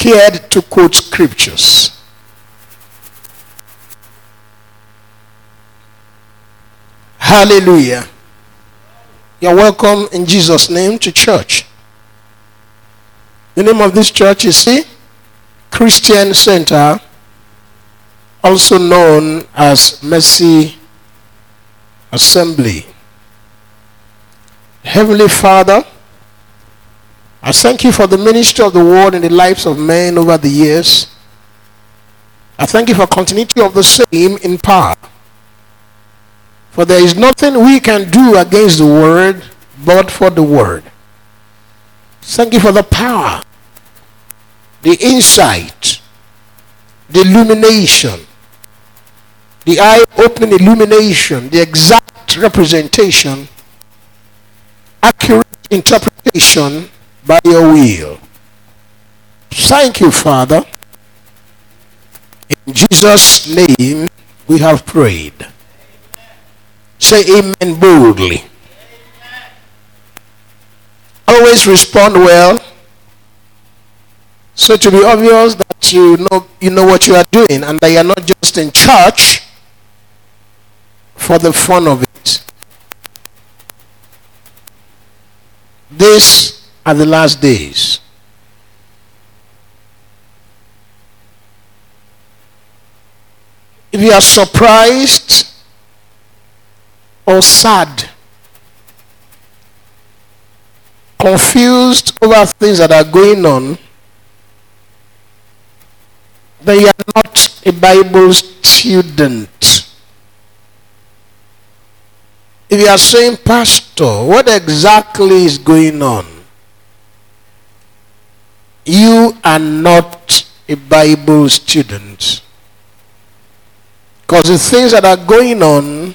scared to quote scriptures. Hallelujah. You're welcome in Jesus' name to church. The name of this church is Christian Center, also known as Mercy Assembly. Heavenly Father, I thank you for the ministry of the word in the lives of men over the years. I thank you for continuity of the same in power. For there is nothing we can do against the word but for the word. Thank you for the power, the insight, the illumination, the eye-opening illumination, the exact representation, accurate interpretation by your will. Thank you, Father. In Jesus' name we have prayed. Say amen boldly. Amen. Always respond well. So to be obvious that you know what you are doing and that you are not just in church for the fun of it. These are the last days. If you are surprised or sad, confused over things that are going on, then you are not a Bible student. If you are saying, Pastor, what exactly is going on? You are not a Bible student. Because the things that are going on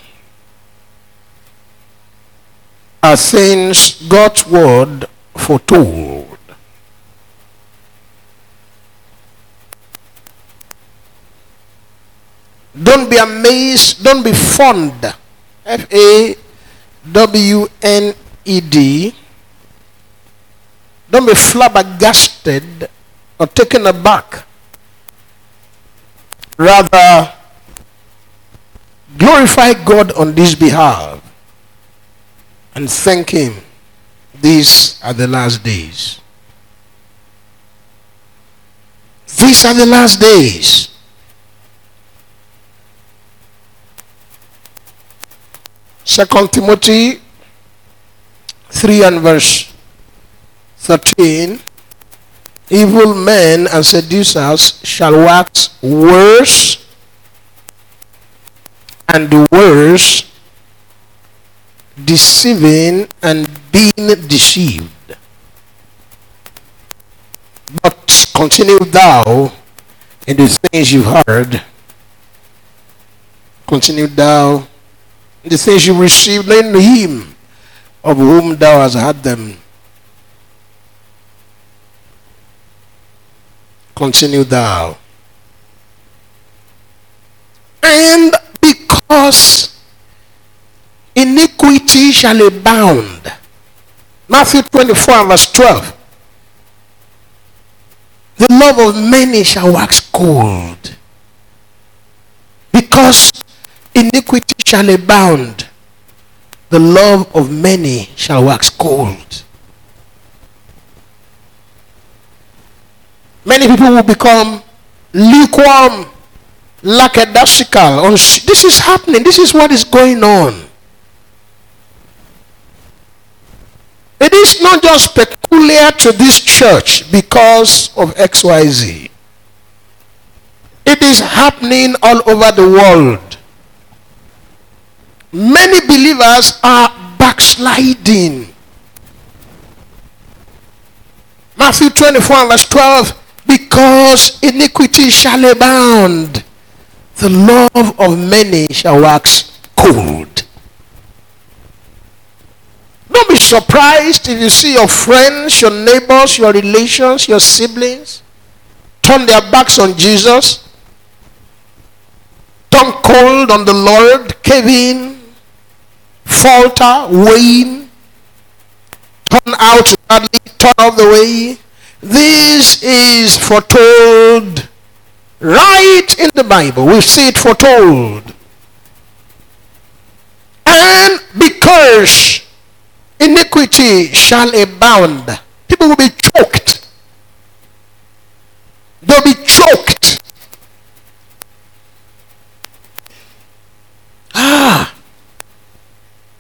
are things God's word foretold. Don't be amazed. Don't be fond. F-A-W-N-E-D. Don't be flabbergasted or taken aback. Rather, glorify God on this behalf. And thank him. These are the last days. These are the last days. Second Timothy 3:13. Evil men and seducers shall wax worse and worse, deceiving and being deceived. But continue thou in the things you heard. Continue thou in the things you received in him, of whom thou hast heard them. Continue thou. And because iniquity shall abound. Matthew 24:12. The love of many shall wax cold. Because iniquity shall abound, the love of many shall wax cold. Many people will become lukewarm, lackadaisical. This is happening. This is what is going on. It is not just peculiar to this church because of XYZ. It is happening all over the world. Many believers are backsliding. Matthew 24:12, because iniquity shall abound, the love of many shall wax cold. Don't be surprised if you see your friends, your neighbors, your relations, your siblings turn their backs on Jesus, turn cold on the Lord, cave in, falter, wane, turn out badly, turn off the way, This is foretold right in the Bible. We see it foretold. And because iniquity shall abound, people will be choked. They'll be choked.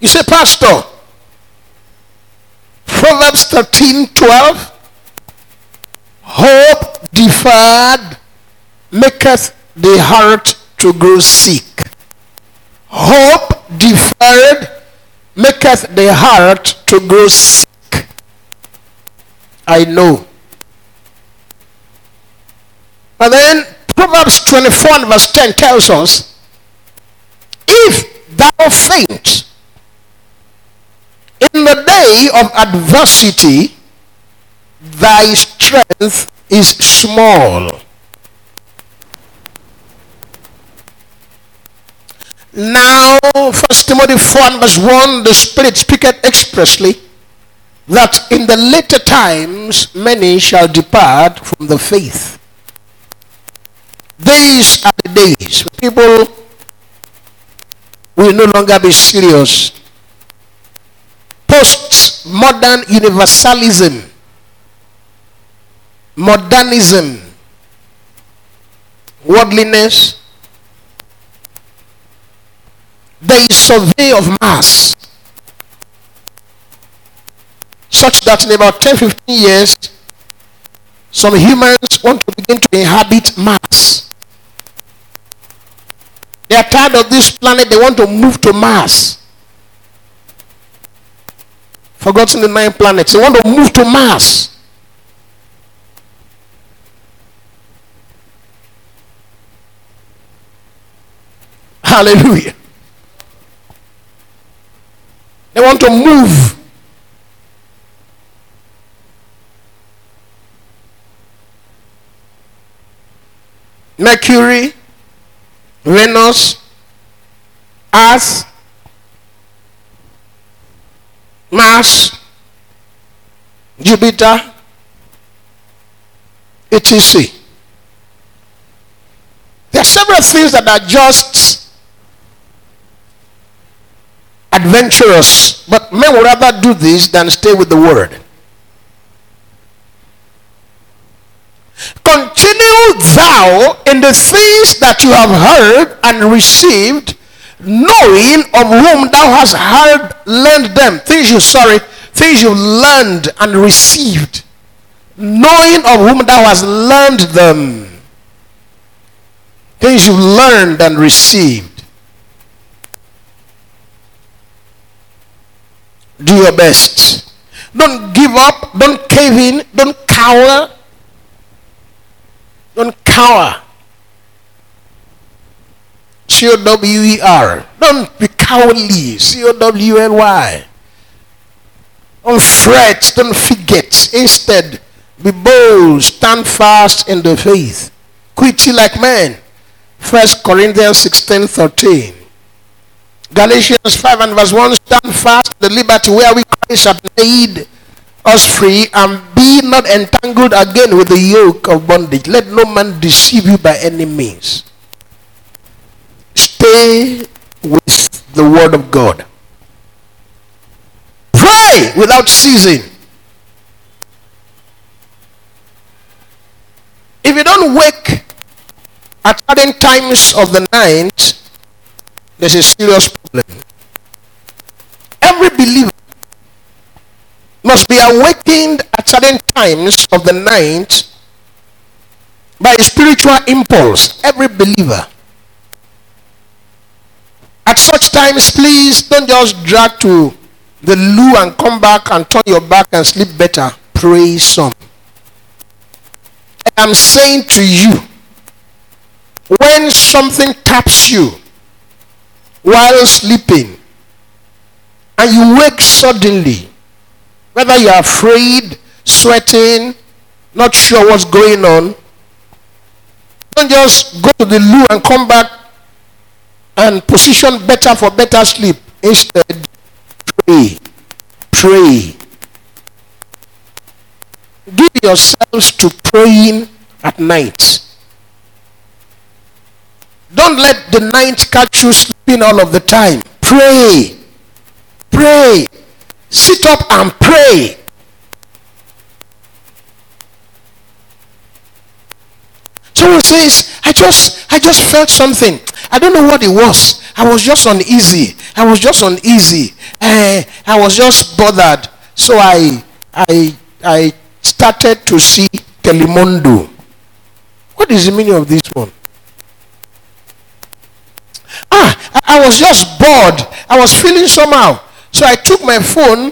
You say, Pastor, Proverbs 13:12, hope deferred maketh the heart to grow sick. Hope deferred maketh the heart to grow sick. I know. But then Proverbs 24:10 tells us, if thou faint in the day of adversity, thy strength is small. Now, First Timothy 4:1, the Spirit speaketh expressly that in the later times many shall depart from the faith. These are the days when people will no longer be serious. Postmodern universalism, modernism, worldliness, the survey of mass, such that in about 10-15 years, some humans want to begin to inhabit Mars. They are tired of this planet. They want to move to Mars. Forgotten the 9 planets. They want to move to Mars. Hallelujah. They want to move. Mercury, Venus, Earth, Mars, Jupiter, etc. There are several things that are just adventurous, but men would rather do this than stay with the word. Continue thou in the things that you have heard and received, knowing of whom thou hast heard, learned them. Things you learned and received, knowing of whom thou hast learned them. Things you learned and received. Do your best. Don't give up. Don't cave in. Don't cower. Don't cower. C-O-W-E-R. Don't be cowardly. C-O-W-L-Y. Don't fret. Don't forget. Instead, be bold. Stand fast in the faith. Quit ye like men. First Corinthians 16:13. Galatians 5:1. Stand fast in the liberty where we Christ hath made us free, and be not entangled again with the yoke of bondage. Let no man deceive you by any means. Stay with the word of God. Pray without ceasing. If you don't wake at certain times of the night, there's a serious problem. Every believer must be awakened at certain times of the night by a spiritual impulse. Every believer. At such times, please don't just drag to the loo and come back and turn your back and sleep better. Pray some. I am saying to you, when something taps you while sleeping and you wake suddenly, whether you are afraid, sweating, not sure what's going on, don't just go to the loo and come back and position better for better sleep. Instead, pray. Pray. give yourselves to praying at night. Don't let the night catch you sleeping all of the time. Pray. Pray. Sit up and pray. Someone says, I just felt something. I don't know what it was. I was just uneasy. I was just bothered. So I started to see Telemundo. What is the meaning of this one? I was just bored. I was feeling somehow. So I took my phone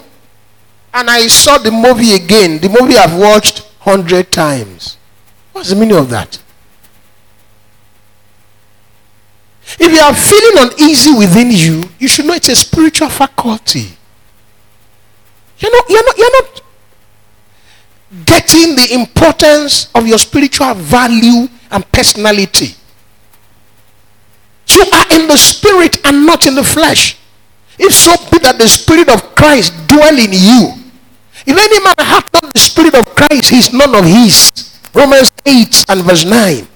and I saw the movie again. The movie I've watched 100 times. What's the meaning of that? If you are feeling uneasy within you, you should know it's a spiritual faculty. You're not getting the importance of your spiritual value and personality. You are in the spirit and not in the flesh. If so be that the spirit of Christ dwell in you. If any man hath not the spirit of Christ, he is none of his. Romans 8 and verse 9.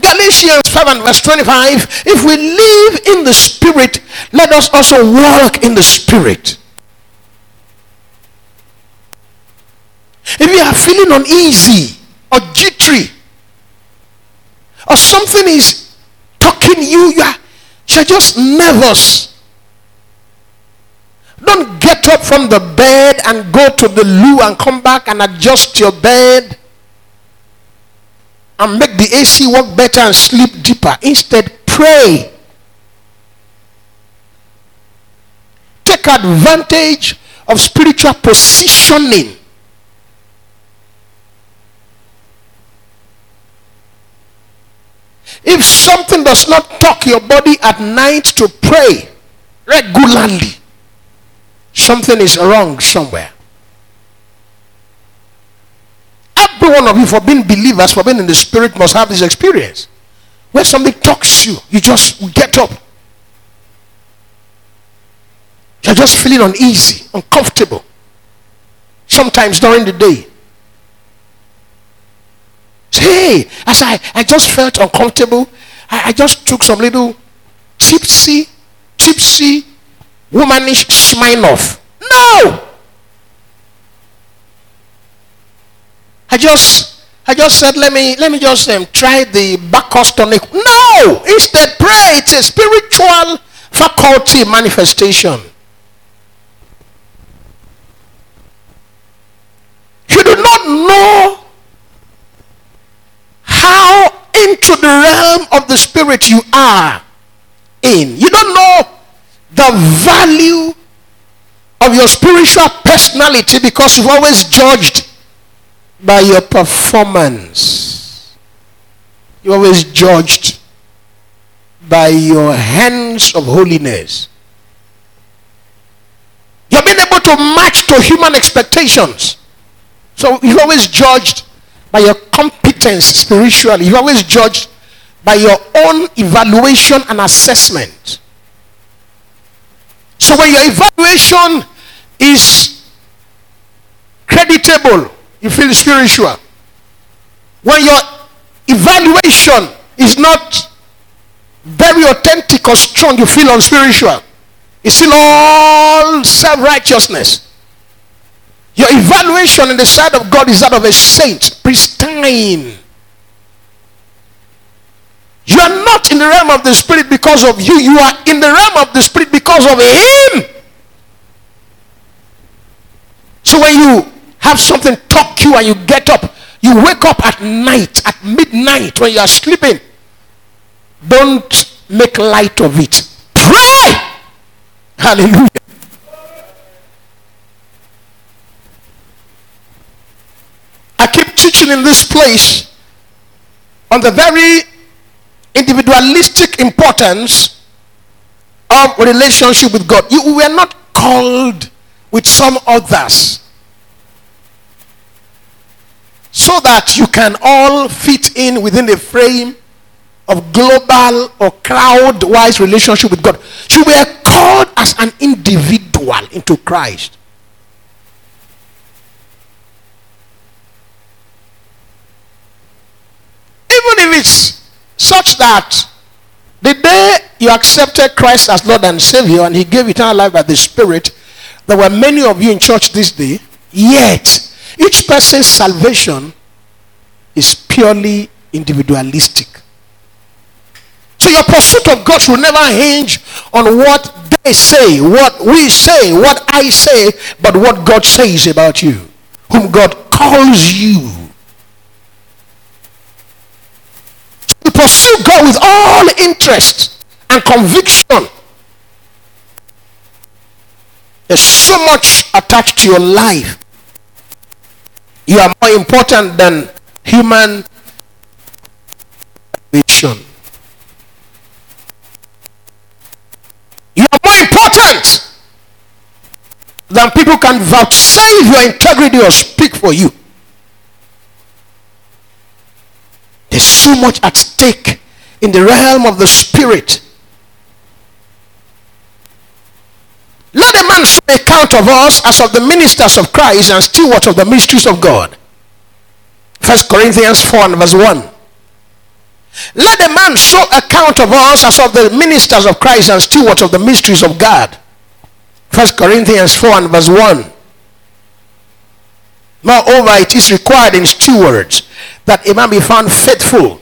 Galatians 5 and verse 25. If we live in the spirit, let us also walk in the spirit. If you are feeling uneasy or jittery, or something is talking you, you're just nervous. Don't get up from the bed and go to the loo and come back and adjust your bed and make the AC work better and sleep deeper. Instead, pray. Take advantage of spiritual positioning. If something does not talk your body at night, to pray regularly, something is wrong somewhere. Every one of you, for being believers, for being in the spirit, must have this experience. When something talks you, you just get up. You're just feeling uneasy, uncomfortable. Sometimes during the day. Hey, as I just felt uncomfortable, I just took some little tipsy, womanish smile off. No! I just said, let me just try the Bacchus tonic. No! Instead, pray. It's a spiritual faculty manifestation. You do not know how into the realm of the spirit you are in. You don't know the value of your spiritual personality because you've always judged by your performance. You're always judged by your hands of holiness. You're being able to match to human expectations. So you're always judged by your competence spiritually. You're always judged by your own evaluation and assessment. So when your evaluation is creditable, you feel spiritual. When your evaluation is not very authentic or strong, you feel unspiritual. It's still all self-righteousness. Your evaluation in the sight of God is that of a saint, pristine. You are not in the realm of the spirit because of you. You are in the realm of the spirit because of him. So when you have something talk you and you get up, you wake up at night, at midnight when you are sleeping, don't make light of it. Pray! Hallelujah. I keep teaching in this place on the very individualistic importance of relationship with God. You were not called with some others so that you can all fit in within the frame of global or crowd-wise relationship with God. You were called as an individual into Christ. this, such that the day you accepted Christ as Lord and Savior and he gave eternal life by the Spirit, there were many of you in church this day, yet each person's salvation is purely individualistic. So your pursuit of God will never hinge on what they say, what we say, what I say, but what God says about you, whom God calls you. So you pursue God with all interest and conviction. There's so much attached to your life. You are more important than human salvation. You are more important than people can vouchsafe your integrity or speak for you. There's so much at stake in the realm of the spirit. Let a man so account of us as of the ministers of Christ and stewards of the mysteries of God. First Corinthians 4 and verse 1. Let a man so account of us as of the ministers of Christ and stewards of the mysteries of God. First Corinthians 4 and verse 1. Moreover, it is required in stewards that a man be found faithful.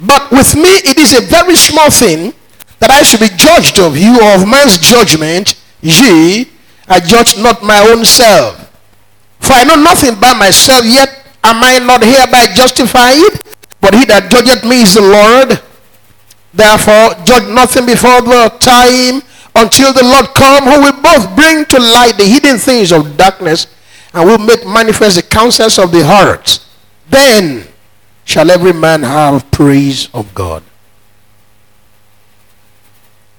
But with me it is a very small thing that I should be judged of you, or of man's judgment. Ye, I judge not my own self. For I know nothing by myself, yet am I not hereby justified? But he that judgeth me is the Lord. Therefore, judge nothing before the time, until the Lord come, who will both bring to light the hidden things of darkness, and will make manifest the counsels of the heart. Then shall every man have praise of God.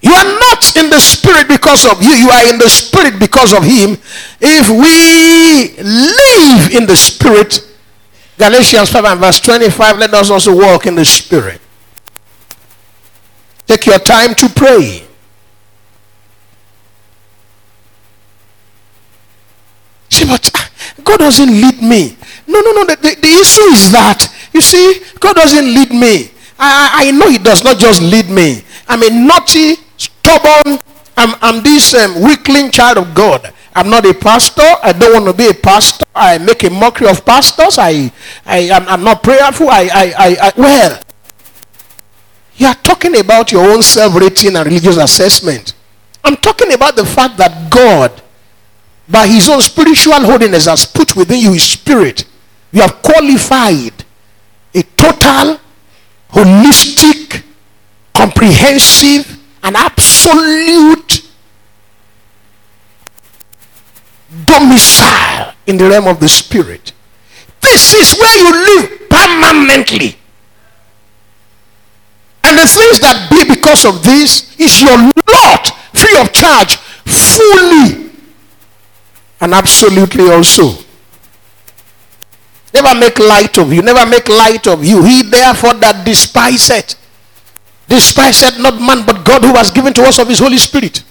You are not in the spirit because of you. You are in the spirit because of him. If we live in the spirit, Galatians 5 and verse 25, let us also walk in the Spirit. Take your time to pray. See, but God doesn't lead me. No. The issue is that, you see, God doesn't lead me. I know he does not just lead me. I'm a naughty, stubborn, I'm this weakling child of God. I'm not a pastor. I don't want to be a pastor. I make a mockery of pastors. I'm not prayerful. Well, you are talking about your own self-rating and religious assessment. I'm talking about the fact that God, by his own spiritual holiness, has put within you his spirit. You have qualified a total, holistic, comprehensive, and absolute domicile in the realm of the spirit. This is where you live permanently. And the things that be because of this is your lot, free of charge, fully and absolutely also. Never make light of you. Never make light of you. He therefore that despiseth not man, but God, who has given to us of his Holy Spirit.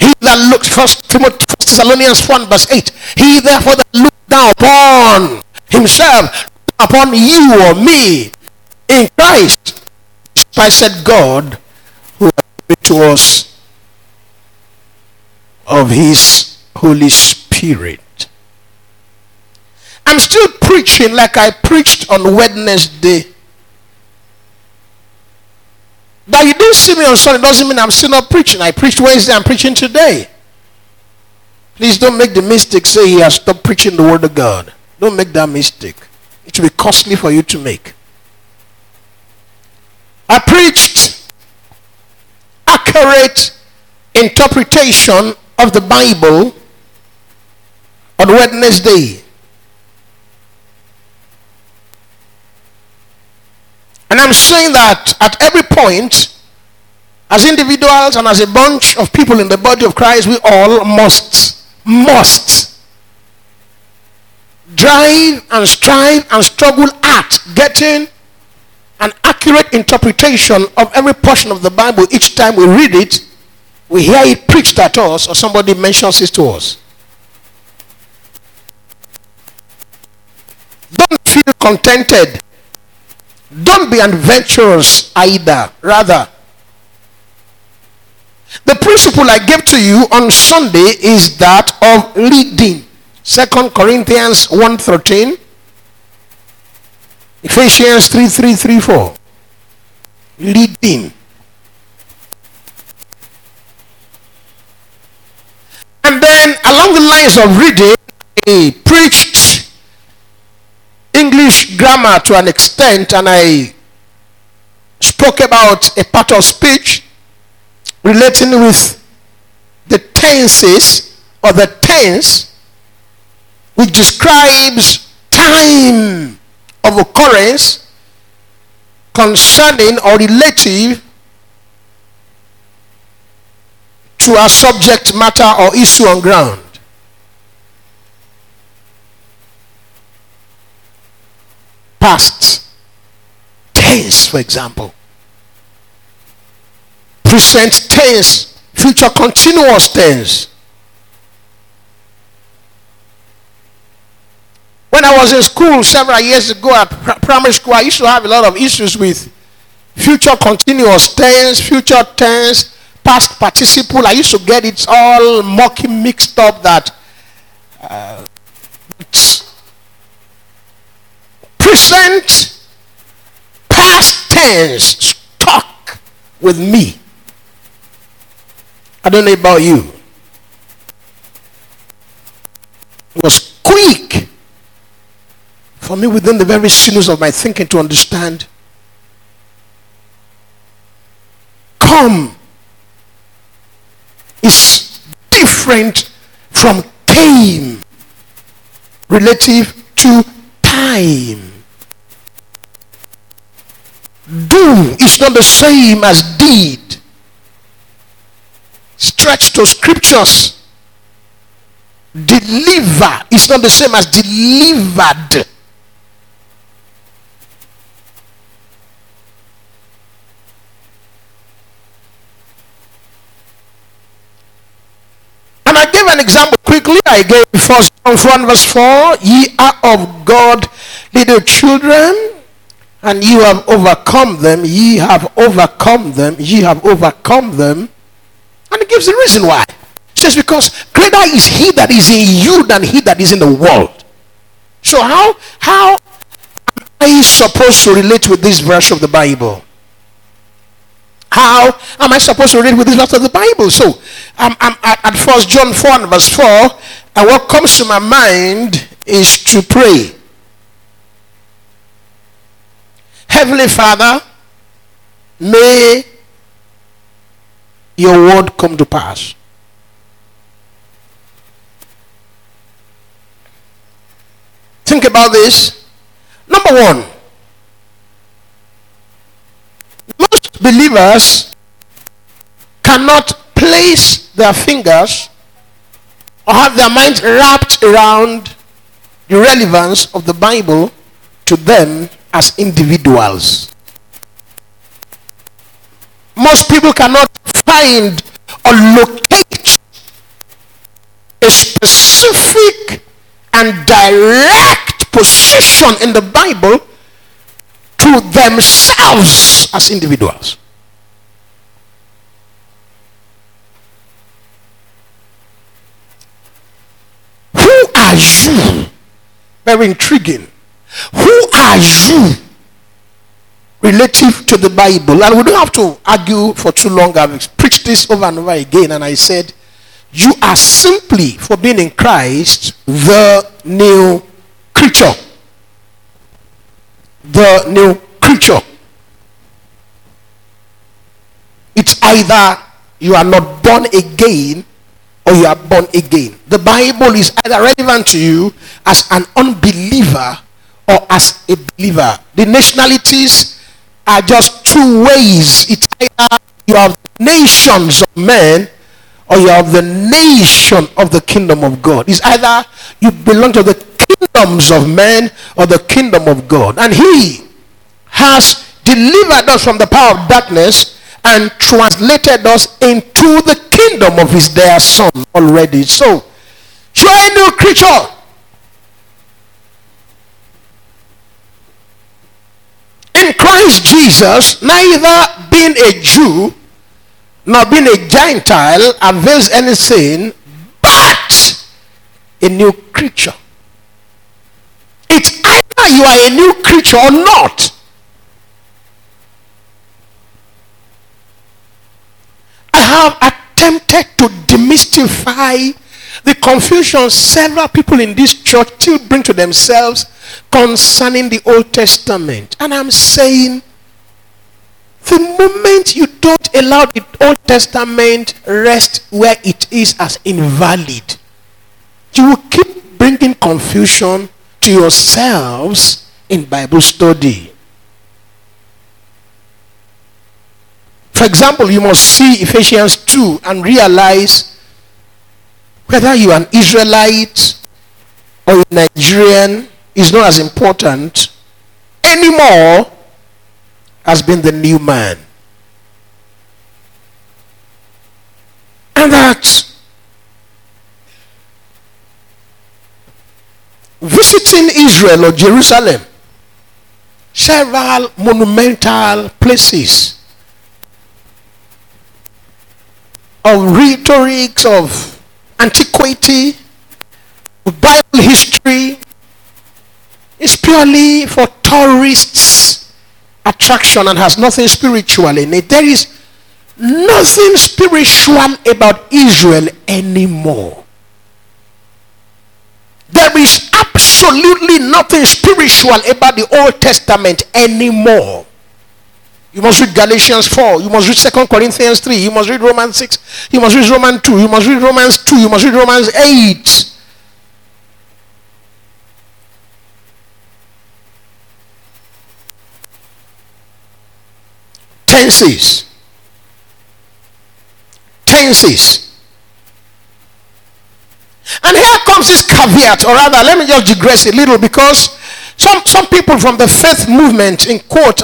He that looks, First Thessalonians 1 verse 8, he therefore that looked down upon himself, upon you or me, in Christ, despiseth God, who has given to us of his Holy Spirit. I'm still preaching like I preached on Wednesday. That you didn't see me on Sunday doesn't mean I'm still not preaching. I preached Wednesday, I'm preaching today. Please don't make the mistake, say he has stopped preaching the word of God. Don't make that mistake. It will be costly for you to make. I preached accurate interpretation of the Bible on Wednesday. And I'm saying that at every point, as individuals and as a bunch of people in the body of Christ, we all must drive and strive and struggle at getting an accurate interpretation of every portion of the Bible. Each time we read it, we hear it preached at us, or somebody mentions it to us. Don't feel contented Don't be adventurous either. Rather, the principle I gave to you on Sunday is that of leading. 2 Corinthians 1:13, Ephesians 3:3-4. Leading. And then along the lines of reading, I preached English grammar to an extent, and I spoke about a part of speech relating with the tenses or the tense, which describes time of occurrence concerning or relative to a subject matter or issue on ground. Past tense, for example. Present tense, future continuous tense. When I was in school several years ago at primary school, I used to have a lot of issues with future continuous tense, future tense, past participle. I used to get it all mucky mixed up that present past tense stuck with me. I don't know about you. It was quick for me within the very sinews of my thinking to understand. Come is different from came relative to time. Do is not the same as did. Stretch to scriptures. Deliver is not the same as delivered. And I gave an example quickly. I gave First John 1:4. Ye are of God, little children, and you have overcome them. Ye have overcome them. Ye have overcome them. And it gives the reason why. It says, because greater is he that is in you than he that is in the world. So how am I supposed to relate with this verse of the Bible? How am I supposed to relate with this verse of the Bible? So I'm at 1 John 4:4, and what comes to my mind is to pray. Heavenly Father, may your word come to pass. Think about this. Number one, most believers cannot place their fingers or have their minds wrapped around the relevance of the Bible to them as individuals. Most people cannot find or locate a specific and direct position in the Bible to themselves as individuals. Who are you? Very intriguing. Who are you relative to the Bible? And we don't have to argue for too long. I've preached this over and over again, and I said, you are simply, for being in Christ, the new creature. The new creature. It's either you are not born again or you are born again. The Bible is either relevant to you as an unbeliever or as a believer. The nationalities are just two ways. It's either you have the nations of men or you have the nation of the kingdom of God. It's either you belong to the kingdoms of men or the kingdom of God. And he has delivered us from the power of darkness and translated us into the kingdom of his dear son already. So, you are a new creature. In Christ Christ Jesus, neither being a Jew nor being a Gentile avails any sin, but a new creature. It's either you are a new creature or not. I have attempted to demystify the confusion several people in this church still bring to themselves concerning the Old Testament. And I'm saying, the moment you don't allow the Old Testament rest where it is as invalid, you will keep bringing confusion to yourselves in Bible study. For example, you must see Ephesians 2 and realize whether you are an Israelite or a Nigerian is not as important anymore as being the new man. And that visiting Israel or Jerusalem, several monumental places of rhetorics, of antiquity, of Bible history, is purely for tourists' attraction and has nothing spiritual in it. There is nothing spiritual about Israel anymore. There is absolutely nothing spiritual about the Old Testament anymore. You must read Galatians 4. You must read 2 Corinthians 3. You must read Romans 6. You must read Romans 2. You must read Romans 2. You must read Romans 8. Tenses. Tenses. And here comes this caveat, or rather, let me just digress a little, because some people from the faith movement, in quote,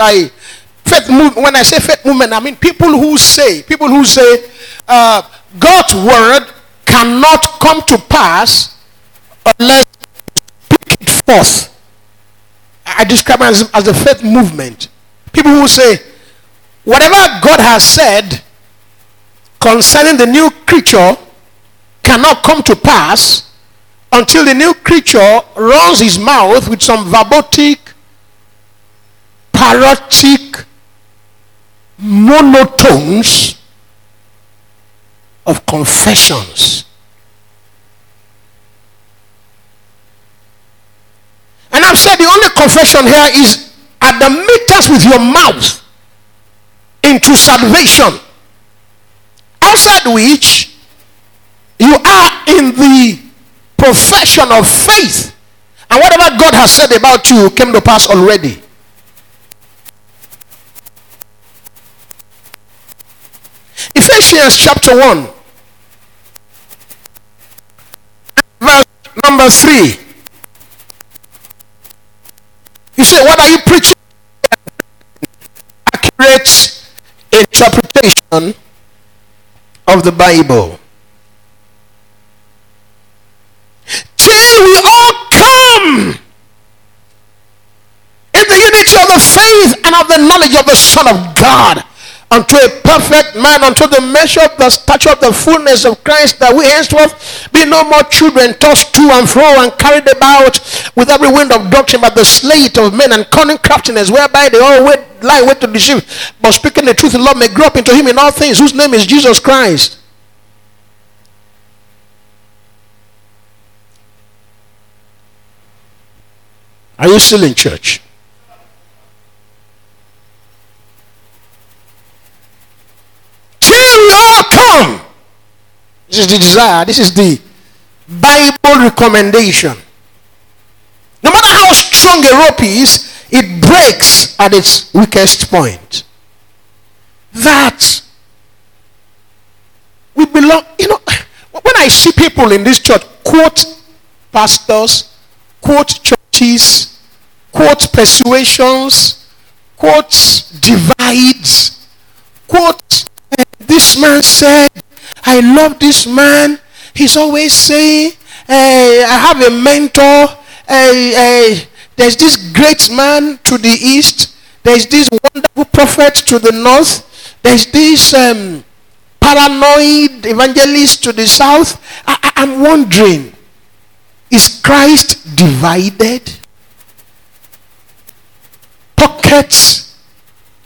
when I say faith movement, I mean people who say God's word cannot come to pass unless you speak it forth. I describe it as the faith movement. People who say whatever God has said concerning the new creature cannot come to pass until the new creature runs his mouth with some verbotic, parotic monotones of confessions. And I've said the only confession here is at the meters with your mouth into salvation, outside which you are in the profession of faith, and whatever God has said about you came to pass already. Ephesians chapter 1, verse number 3. You say, what are you preaching? Accurate interpretation of the Bible. Till we all come in the unity of the faith and of the knowledge of the Son of God, unto a perfect man, unto the measure of the stature of the fullness of Christ, that we henceforth be no more children, tossed to and fro and carried about with every wind of doctrine, but the sleight of men and cunning craftiness, whereby they all lie wait to deceive. But speaking the truth, the Lord may grow up into him in all things, whose name is Jesus Christ. Are you still in church? This is the desire. This is the Bible recommendation. No matter how strong a rope is, it breaks at its weakest point. That we belong, when I see people in this church quote pastors, quote churches, quote persuasions, quote divides, quote this man said, I love this man. He's always saying, I have a mentor. There's this great man to the east. There's this wonderful prophet to the north. There's this paranoid evangelist to the south. I'm wondering, is Christ divided? Pockets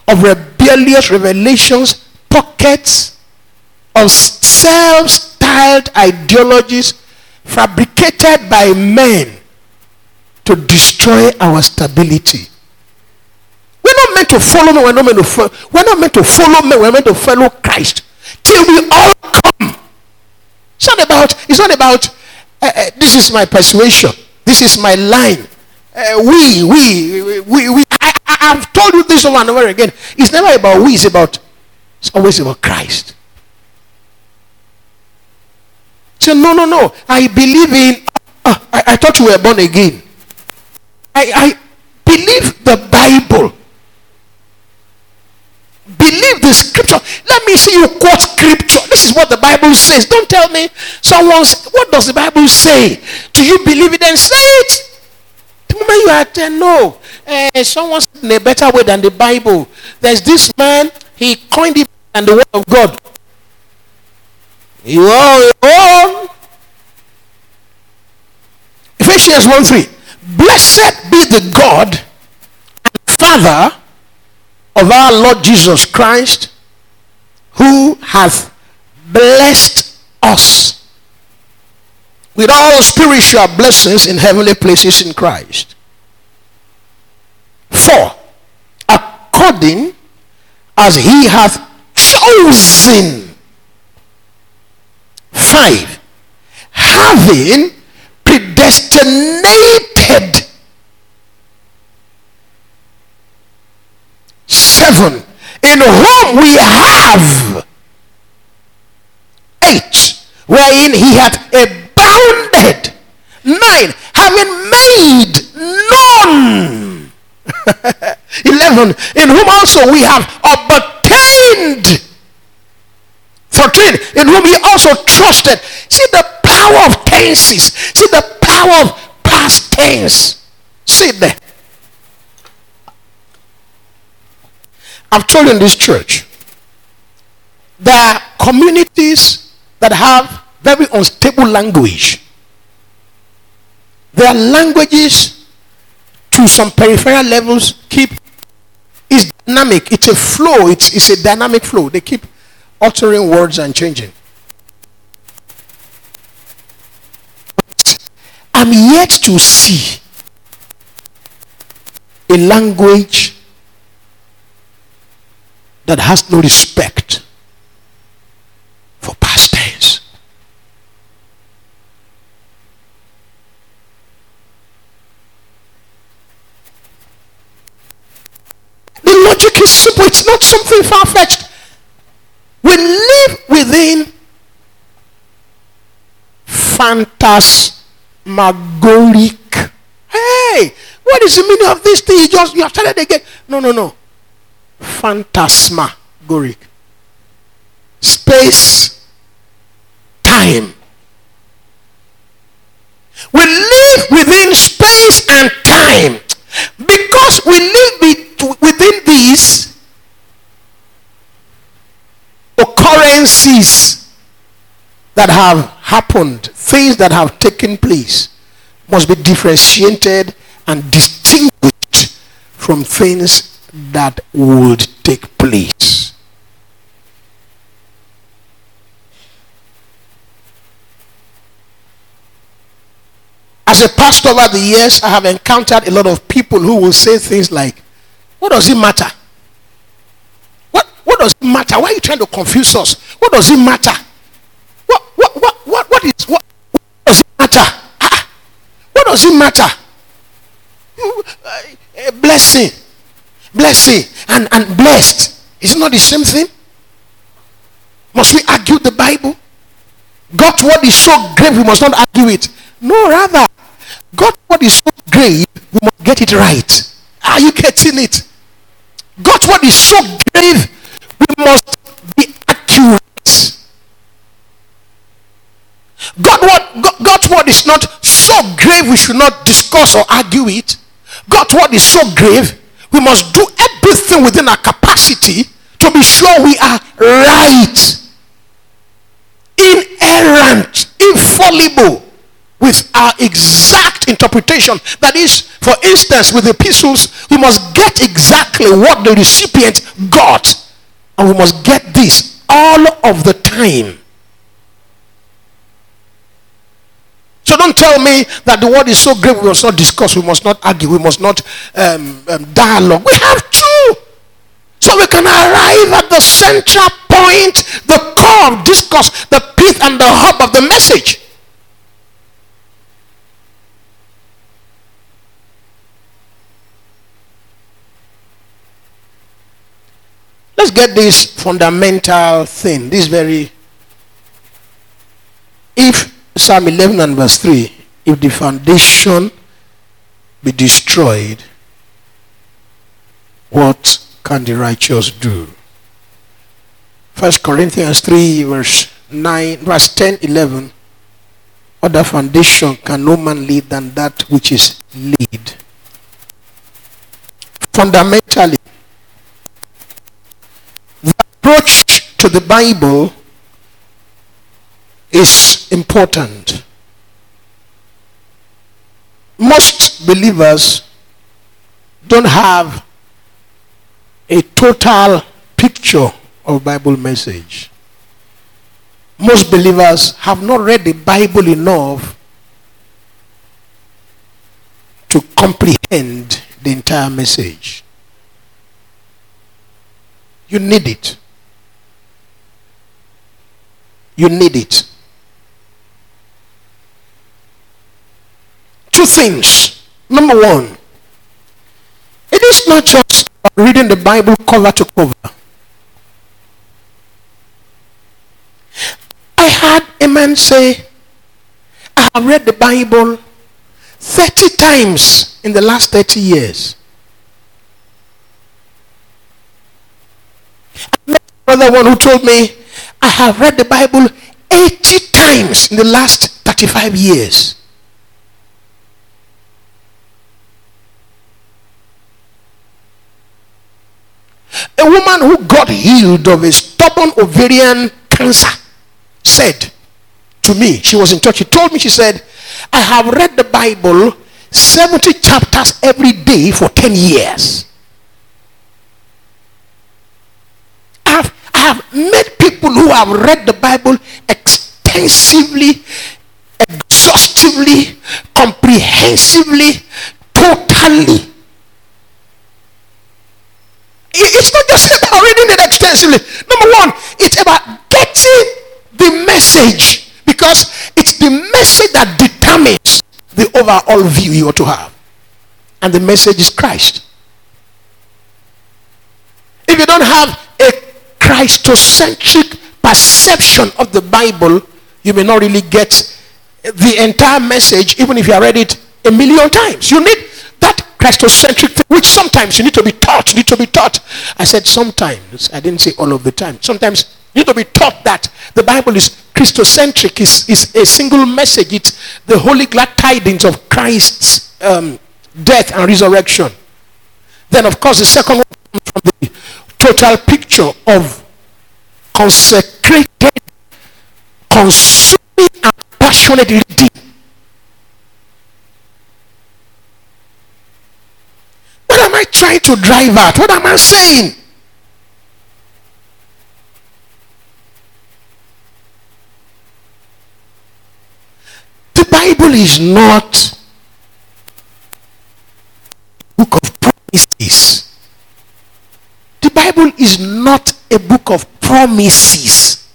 of rebellious revelations, pockets of self-styled ideologies fabricated by men to destroy our stability. We're not meant to follow men, we're meant to follow Christ till we all come. It's not about this is my persuasion, this is my line. I've told you this over and over again. It's never about we, it's always about Christ. Say, no. I believe in, I thought you were born again. I believe the Bible. Believe the scripture. Let me see you quote scripture. This is what the Bible says. Don't tell me someone's, what does the Bible say? Do you believe it? Then say it. The moment you are there, no. Someone's in a better way than the Bible. There's this man, he coined it and the word of God. You are your own. Ephesians 1:3. Blessed be the God and Father of our Lord Jesus Christ, who hath blessed us with all spiritual blessings in heavenly places in Christ. 4. According as he hath chosen. 5. Having predestinated. 7. In whom we have. 8. Wherein he hath abounded. 9. Having made none. 11. In whom also we have obtained. 14. In whom he also trusted. See the power of tenses. See the power of past tense. See there. I've told you in this church, there are communities that have very unstable language. Their languages to some peripheral levels keep, it's dynamic, it's a flow, it's a dynamic flow. They keep altering words and changing. But I'm yet to see a language that has no respect for past tense. The logic is simple. It's not something far-fetched. We live within phantasmagoric. Hey, what is the meaning of this thing? You have started again. No. Phantasmagoric. Space, time. We live within space and time. Because we live within these occurrences that have happened, things that have taken place, must be differentiated and distinguished from things that would take place. As a pastor over the years, I have encountered a lot of people who will say things like, what does it matter? What does it matter? Why are you trying to confuse us? What does it matter? What does it matter? What does it matter? A blessing. Blessing and blessed is not the same thing. Must we argue the Bible? God's word is so grave, we must not argue it. No, rather, God's word is so grave, we must get it right. Are you getting it? God's word is so grave, we must be accurate. God's word is not so grave, we should not discuss or argue it. God's word is so grave. we must do everything within our capacity to be sure we are right, inerrant, infallible, with our exact interpretation. That is, for instance, with the epistles, we must get exactly what the recipient got, and we must get this all of the time. So don't tell me that the word is so great we must not discuss, we must not argue, we must not dialogue. We have to, so we can arrive at the central point, the core of discourse, the pith and the hub of the message. Let's get this fundamental thing. This very, if Psalm 11 and verse 3, if the foundation be destroyed, what can the righteous do? First Corinthians 3 verse 9, verse 10, 11, other foundation can no man lay than that which is laid. Fundamentally, the approach to the Bible is important. Most believers don't have a total picture of Bible message. Most believers have not read the Bible enough to comprehend the entire message. You need it. You need it. Two things. Number one, it is not just reading the Bible cover to cover. I had a man say, I have read the Bible 30 times in the last 30 years. I met another one who told me, I have read the Bible 80 times in the last 35 years. A woman who got healed of a stubborn ovarian cancer said to me, she was in church, she told me, she said, I have read the Bible 70 chapters every day for 10 years. I have met people who have read the Bible extensively, exhaustively, comprehensively, totally. It's not just about reading it extensively. Number one, it's about getting the message, because it's the message that determines the overall view you ought to have. And the message is Christ. If you don't have a Christocentric perception of the Bible, you may not really get the entire message, even if you have read it 1,000,000 times. You need that Christocentric thing, which sometimes you need to be taught. You need to be taught. I said sometimes. I didn't say all of the time. Sometimes you need to be taught that the Bible is Christocentric. It's a single message. It's the holy glad tidings of Christ's death and resurrection. Then, of course, the second one comes from the total picture of consecrated, consuming, and passionate reading. What am I trying to drive at? What am I saying? The Bible is not a book of promises. The Bible is not a book of promises.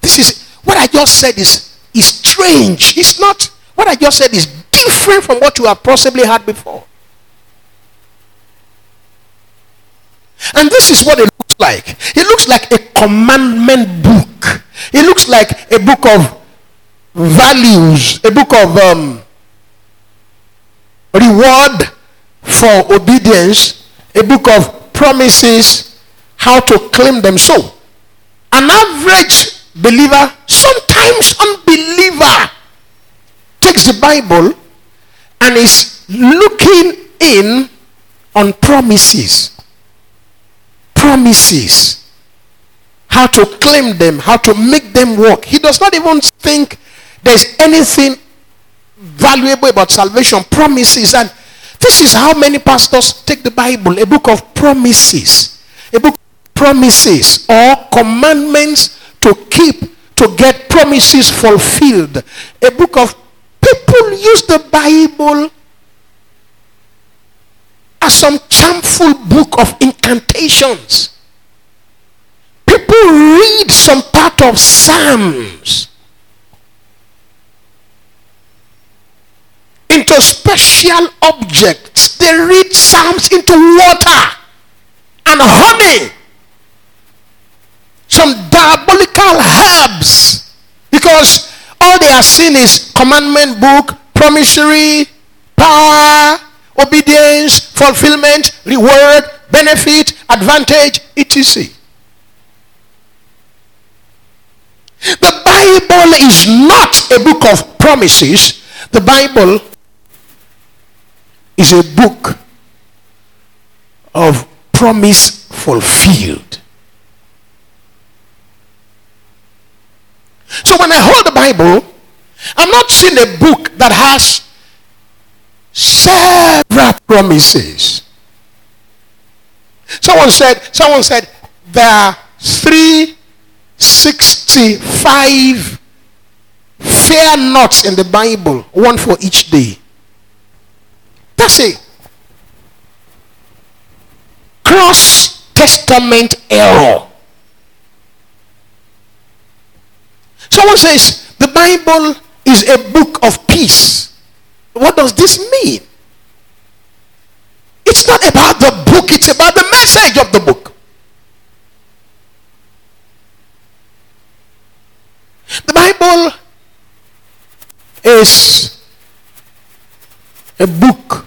This is what I just said is strange. It's not, what I just said is different from what you have possibly had before. And this is what it looks like. It looks like a commandment book. It looks like a book of values, a book of reward for obedience, a book of promises, how to claim them. So, an average believer, sometimes unbeliever, takes the Bible and is looking in on promises. Promises. How to claim them, how to make them work. He does not even think there's anything valuable about salvation. Promises. And this is how many pastors take the Bible, a book of promises. A book of promises or commandments to keep, to get promises fulfilled. A book of people use the Bible as some charmful book of incantations. People read some part of Psalms into special objects. They read Psalms into water and honey. Some diabolical herbs, because all they are seeing is commandment book, promissory, power, obedience, fulfillment, reward, benefit, advantage, etc. The Bible is not a book of promises. The Bible is a book of promise fulfilled. So when I hold the Bible, I'm not seeing a book that has several promises. Someone said, there are 365 fair nuts in the Bible, one for each day. That's a cross-testament error. Someone says the Bible is a book of peace. What does this mean? It's not about the book, it's about the message of the book. The Bible is a book,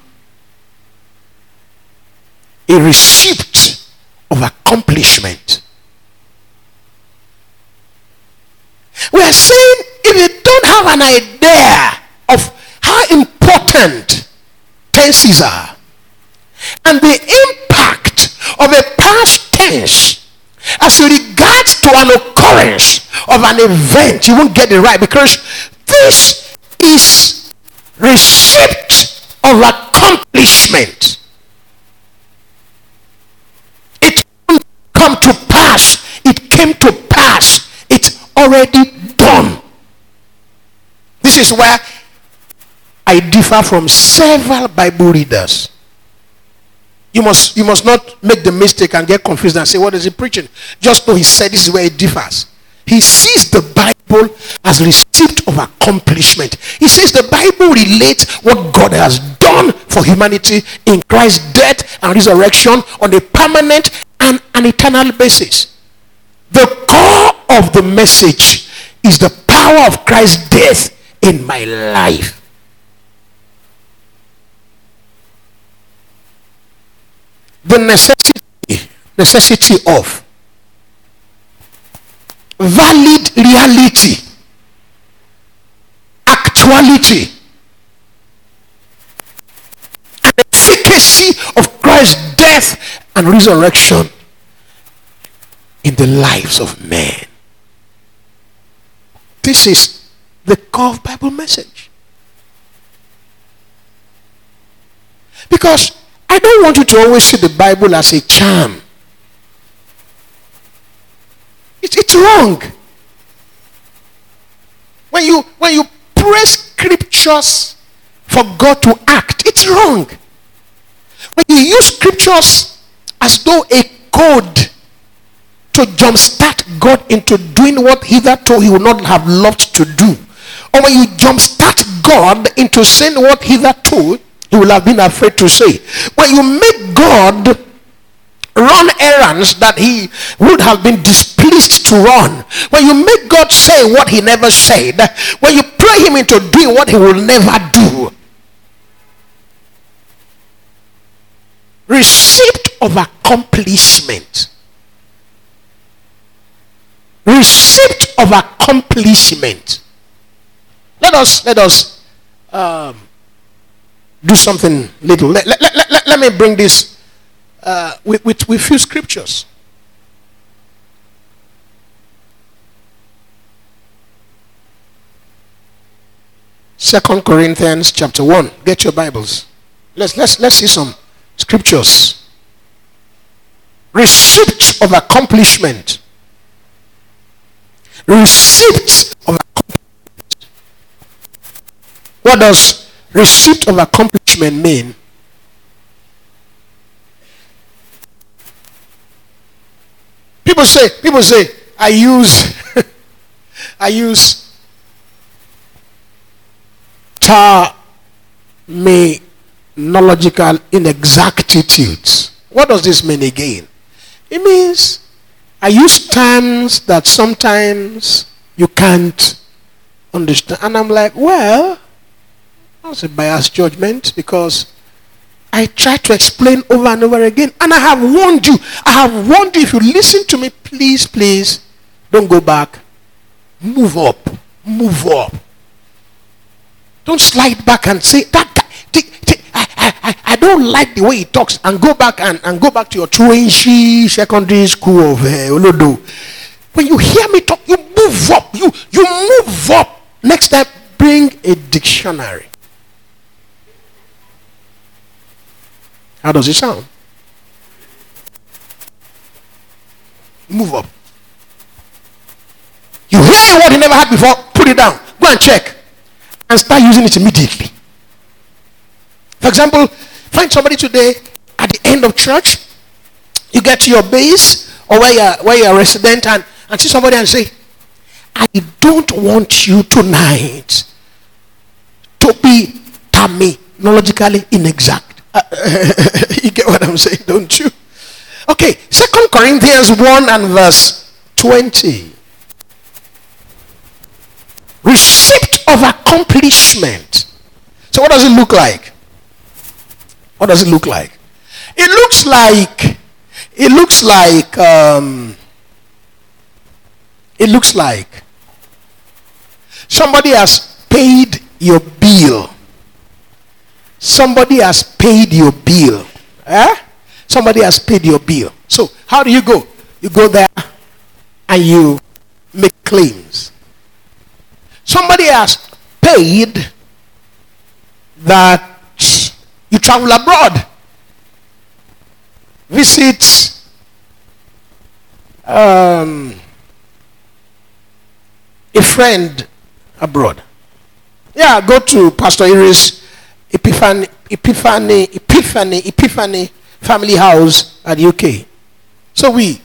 a receipt of accomplishment. We are saying if you don't have an idea of how important tenses are and the impact of a past tense as regards to an occurrence of an event, you won't get it right, because this is receipt of accomplishment. It won't come to pass. It came to pass. It's already done. This is where I differ from several Bible readers. You must not make the mistake and get confused and say, what is he preaching? Just know he said this is where it differs. He sees the Bible as receipt of accomplishment. He says the Bible relates what God has done for humanity in Christ's death and resurrection on a permanent and an eternal basis. The core of the message is the power of Christ's death in my life. The necessity of valid reality, actuality, and efficacy of Christ's death and resurrection in the lives of men. This is the core of Bible message. Because I don't want you to always see the Bible as a charm. It's wrong. When you pray scriptures for God to act, it's wrong. When you use scriptures as though a code to jumpstart God into doing what hitherto he would not have loved to do, or when you jumpstart God into saying what hitherto you will have been afraid to say. When you make God run errands that he would have been displeased to run. When you make God say what he never said. When you pray him into doing what he will never do. Receipt of accomplishment. Receipt of accomplishment. Let us do something little. Let me bring this with few scriptures. Second Corinthians chapter 1. Get your Bibles. Let's see some scriptures. Receipt of accomplishment. Receipt of accomplishment. What does receipt of accomplishment mean? People say, I use terminological inexactitudes. What does this mean again? It means I use terms that sometimes you can't understand. And I'm like, well, that's a biased judgment because I try to explain over and over again. And I have warned you. If you listen to me, please, don't go back. Move up. Don't slide back and say that guy. I don't like the way he talks, and go back and go back to your truancy secondary school of Olodo. When you hear me talk, you move up. You move up. Next time, bring a dictionary. How does it sound? Move up. You hear a word you never had before, put it down. Go and check. And start using it immediately. For example, find somebody today at the end of church. You get to your base or where you're a resident and see somebody and say, I don't want you tonight to be terminologically inexact. You get what I'm saying, don't you? Okay, 2 Corinthians 1 and verse 20. Receipt of accomplishment. So what does it look like? What does it look like? It looks like somebody has paid your bill. Somebody has paid your bill. So how do you go? You go there and you make claims. Somebody has paid that you travel abroad, visit a friend abroad. Yeah, go to Pastor Iris Epiphany family house at UK. So we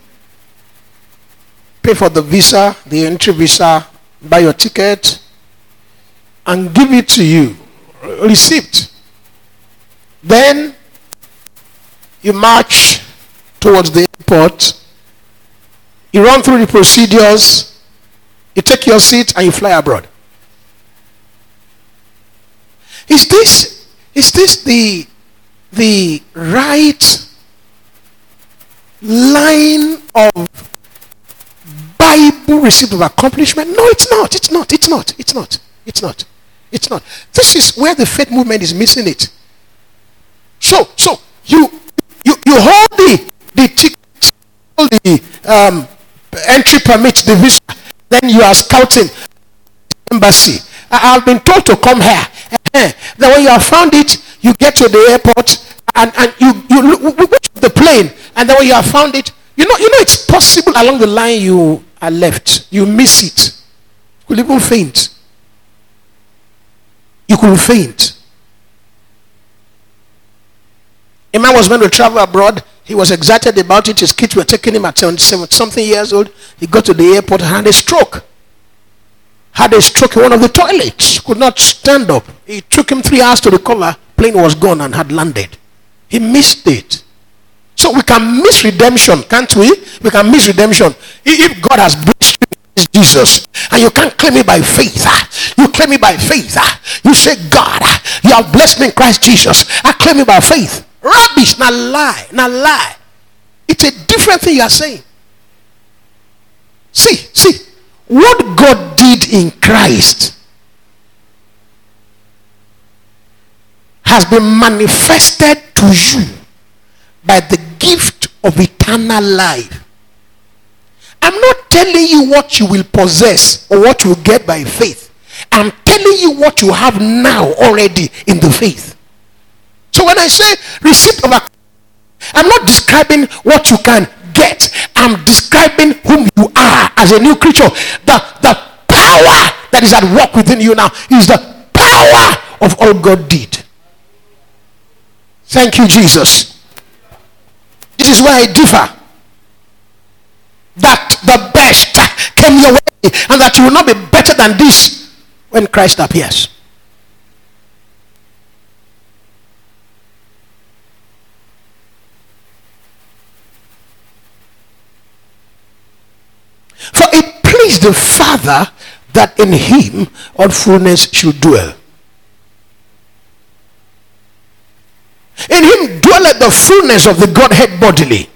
pay for the visa, the entry visa, buy your ticket, and give it to you, receipt. Then you march towards the airport, you run through the procedures, you take your seat, and you fly abroad. Is this the right line of Bible receipt of accomplishment? No, it's not. This is where the faith movement is missing it. So you hold the ticket, hold the entry permit, the visa. Then you are scouting embassy. I've been told to come here. Then when you have found it, you get to the airport and you watch the plane. And then when you have found it, you know it's possible along the line you are left. You miss it. You could even faint. A man was meant to travel abroad. He was excited about it. His kids were taking him at 7-something years old. He got to the airport and had a stroke. In one of the toilets. Could not stand up. It took him 3 hours to recover. Plane was gone and had landed. He missed it. So we can miss redemption, can't we? We can miss redemption. If God has blessed you, Jesus, and you can't claim it by faith. You claim it by faith. You say, God, you have blessed me in Christ Jesus. I claim it by faith. Rubbish, not lie. It's a different thing you are saying. See, what God did in Christ has been manifested to you by the gift of eternal life. I'm not telling you what you will possess or what you will get by faith. I'm telling you what you have now already in the faith. So when I say receipt of a, I'm not describing what you can get. I'm describing whom you are as a new creature. The power that is at work within you now is the power of all God did. Thank you, Jesus. This is where I differ. That the best came your way, and that you will not be better than this when Christ appears. For it pleased the Father that in him all fullness should dwell. In him dwelleth the fullness of the Godhead bodily.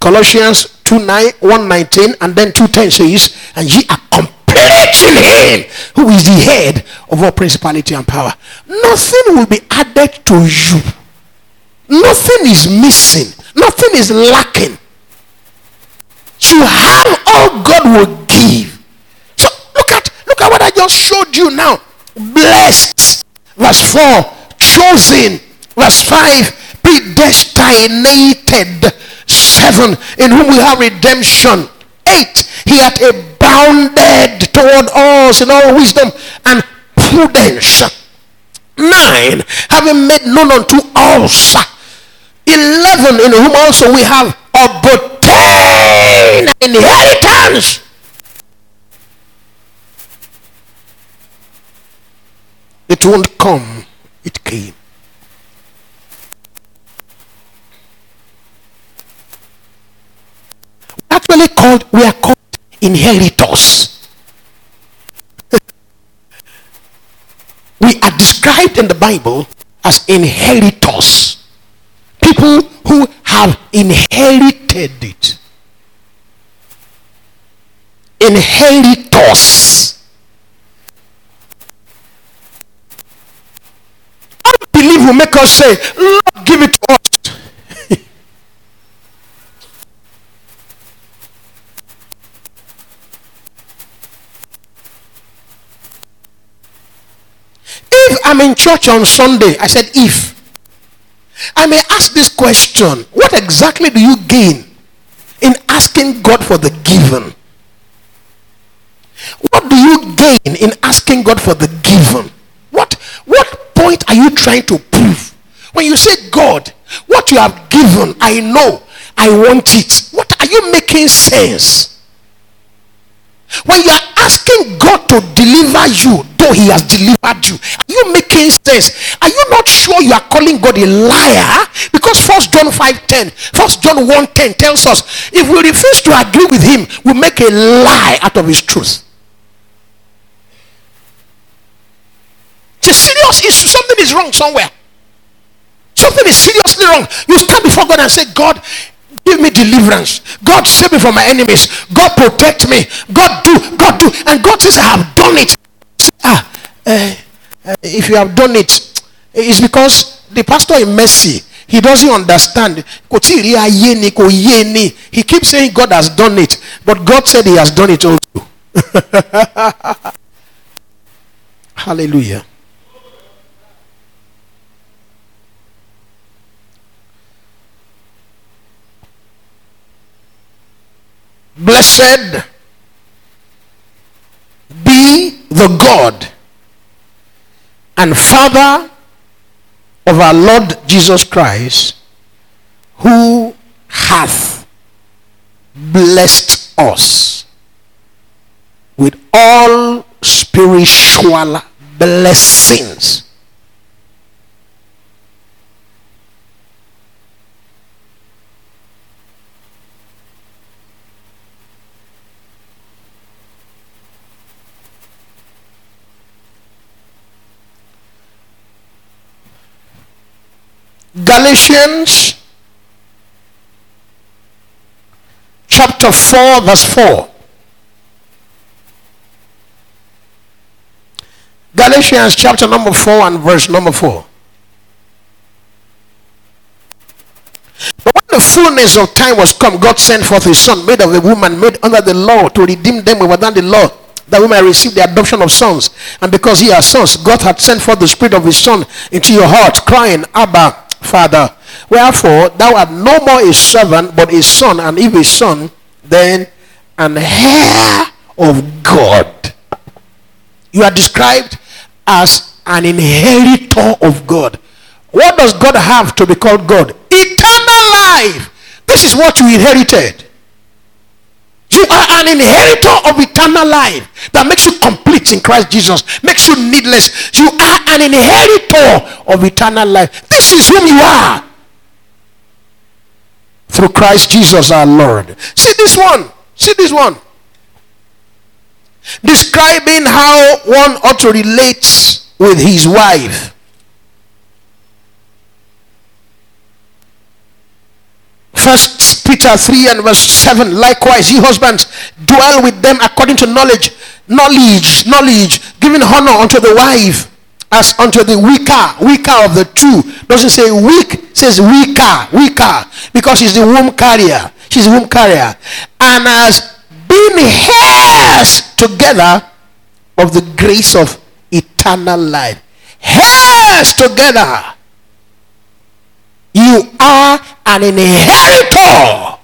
Colossians 2:19 and then 2:10 says, and ye are complete in him who is the head of all principality and power. Nothing will be added to you. Nothing is missing. Nothing is lacking. You have all God will give. So look at what I just showed you now. Blessed, verse 4, chosen, verse 5, predestinated, 7, in whom we have redemption, 8, he hath abounded toward us in all wisdom and prudence, 9, having made known unto us, 11, in whom also we have obtained inheritance. It won't come, it came. Actually called, we are called inheritors. We are described in the Bible as inheritors, people who have inherited it. Inheritors. I believe will make us say, Lord, give it to us. If I'm in church on Sunday, I said if, I may ask this question, what exactly do you gain in asking God for the given? What do you gain in asking God for the given? What point are you trying to prove? When you say, God, what you have given, I know, I want it. What are you making sense? When you are asking God to deliver you, though he has delivered you, are you making sense? Are you not sure you are calling God a liar? Because First John 5:10, First John 1:10 tells us, if we refuse to agree with him, we make a lie out of his truth. It's a serious issue. Something is wrong somewhere. Something is seriously wrong. You stand before God and say, God, give me deliverance. God, save me from my enemies. God, protect me. God do. And God says, I have done it. If you have done it, it's because the pastor in Mercy, he doesn't understand. He keeps saying God has done it, but God said he has done it also. Hallelujah. Blessed be the God and Father of our Lord Jesus Christ, who hath blessed us with all spiritual blessings . Galatians chapter 4 verse 4. Galatians chapter number 4 and verse number 4. But when the fullness of time was come, God sent forth his son, made of a woman, made under the law, to redeem them who were under the law, that we may receive the adoption of sons. And because ye are sons, God hath sent forth the spirit of his son into your heart, crying, Abba, Father. Wherefore thou art no more a servant, but a son, and if a son, then an heir of God. You are described as an inheritor of God. What does God have to be called God? Eternal life. This is what you inherited. You are an inheritor of eternal life that makes you complete in Christ Jesus, makes you needless. You are an inheritor of eternal life. This is whom you are through Christ Jesus our Lord. See this one. See this one. Describing how one ought to relate with his wife. First Peter 3 and verse 7. Likewise, ye husbands, dwell with them according to knowledge, giving honor unto the wife as unto the weaker of the two. Doesn't say weak, says weaker, because she's the womb carrier. She's the womb carrier. And as being heirs together of the grace of eternal life. Heirs together. You are an inheritor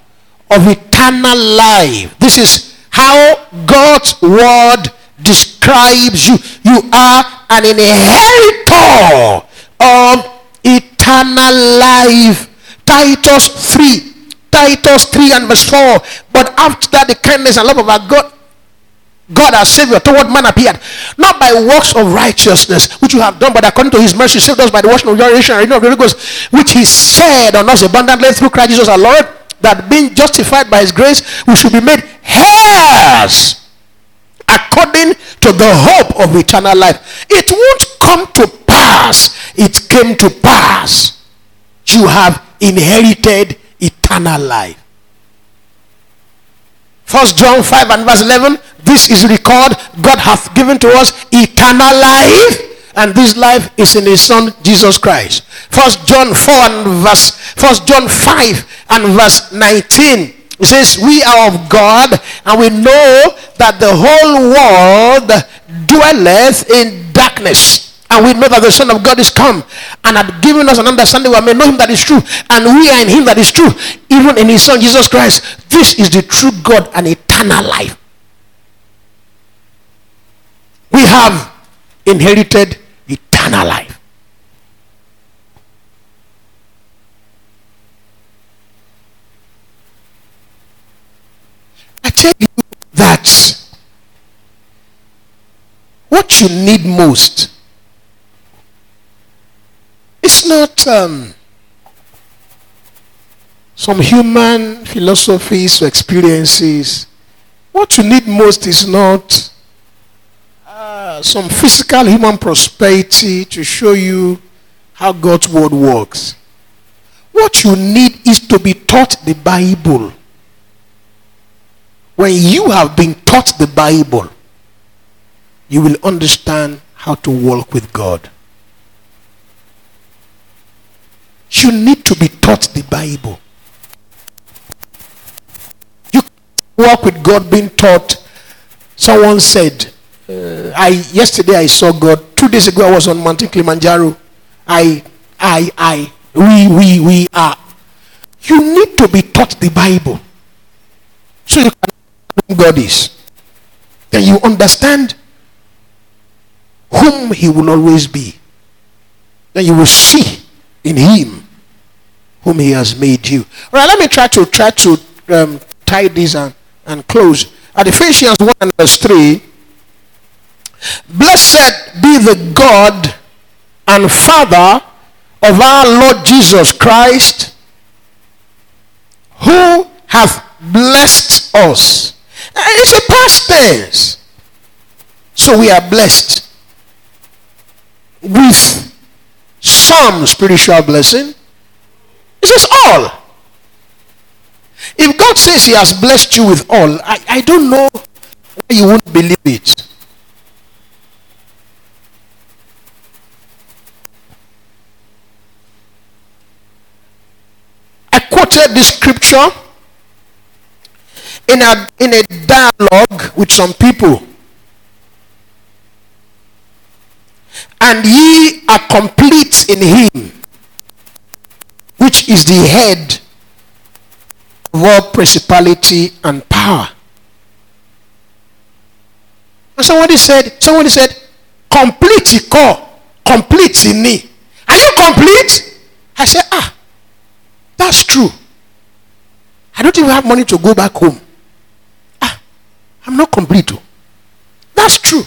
of eternal life. This is how God's word describes you. You are an inheritor of eternal life. Titus 3 and verse 4. But after that, the kindness and love of our God our Savior toward man appeared, not by works of righteousness which you have done, but according to his mercy saved us by the washing of regeneration and renewal of the Holy Ghost, which he said on us abundantly through Christ Jesus our Lord, that being justified by his grace we should be made heirs according to the hope of eternal life. It won't come to pass. It came to pass. You have inherited eternal life. First John 5 and verse 11. This is recorded. God hath given to us eternal life, and this life is in his son Jesus Christ. First John 5 and verse 19. It says, we are of God, and we know that the whole world dwelleth in darkness. And we know that the Son of God is come, and hath given us an understanding, we may know him that is true, and we are in him that is true, even in his son Jesus Christ. This is the true God and eternal life. We have inherited eternal life. I tell you that what you need most, it's not some human philosophies or experiences. What you need most is not some physical human prosperity to show you how God's word works. What you need is to be taught the Bible. When you have been taught the Bible, you will understand how to walk with God. You need to be taught the Bible. You can't walk with God being taught. Someone said, yesterday I saw God. 2 days ago I was on Mountain Kilimanjaro. We are. You need to be taught the Bible so you can understand who God is. Then you understand whom he will always be. Then you will see in him whom he has made you. All right, let me try to tie this and close. At Ephesians 1 and verse 3, blessed be the God and Father of our Lord Jesus Christ, who hath blessed us. It's a past tense. So we are blessed with some spiritual blessing. It says all. If God says he has blessed you with all, I don't know why you won't believe it. quoted this scripture in a dialogue with some people. And ye are complete in him, which is the head of all principality and power. And somebody said, complete in me. Are you complete? I said, that's true. I don't even have money to go back home. I'm not complete. That's true.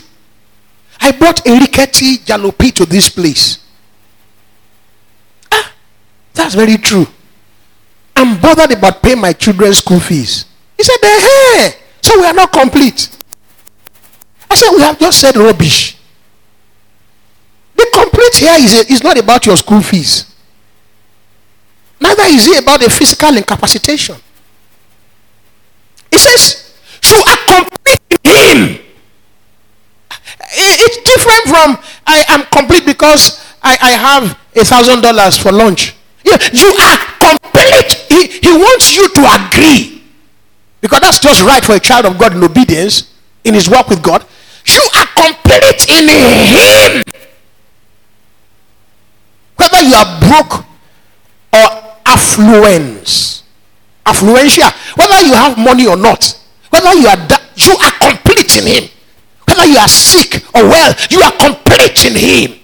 I bought a rickety jalopy to this place. That's very true. I'm bothered about paying my children's school fees. He said, hey, so we are not complete. I said, we have just said rubbish. The complete here is not about your school fees. Neither is it about a physical incapacitation. It says, you are complete in him. It's different from, I am complete because I have $1,000 for lunch. Yeah, you are complete. He wants you to agree. Because that's just right for a child of God in obedience, in his walk with God. You are complete in him. Whether you are broke or affluentia, whether you have money or not, whether you are complete in him. Whether you are sick or well, you are complete in him.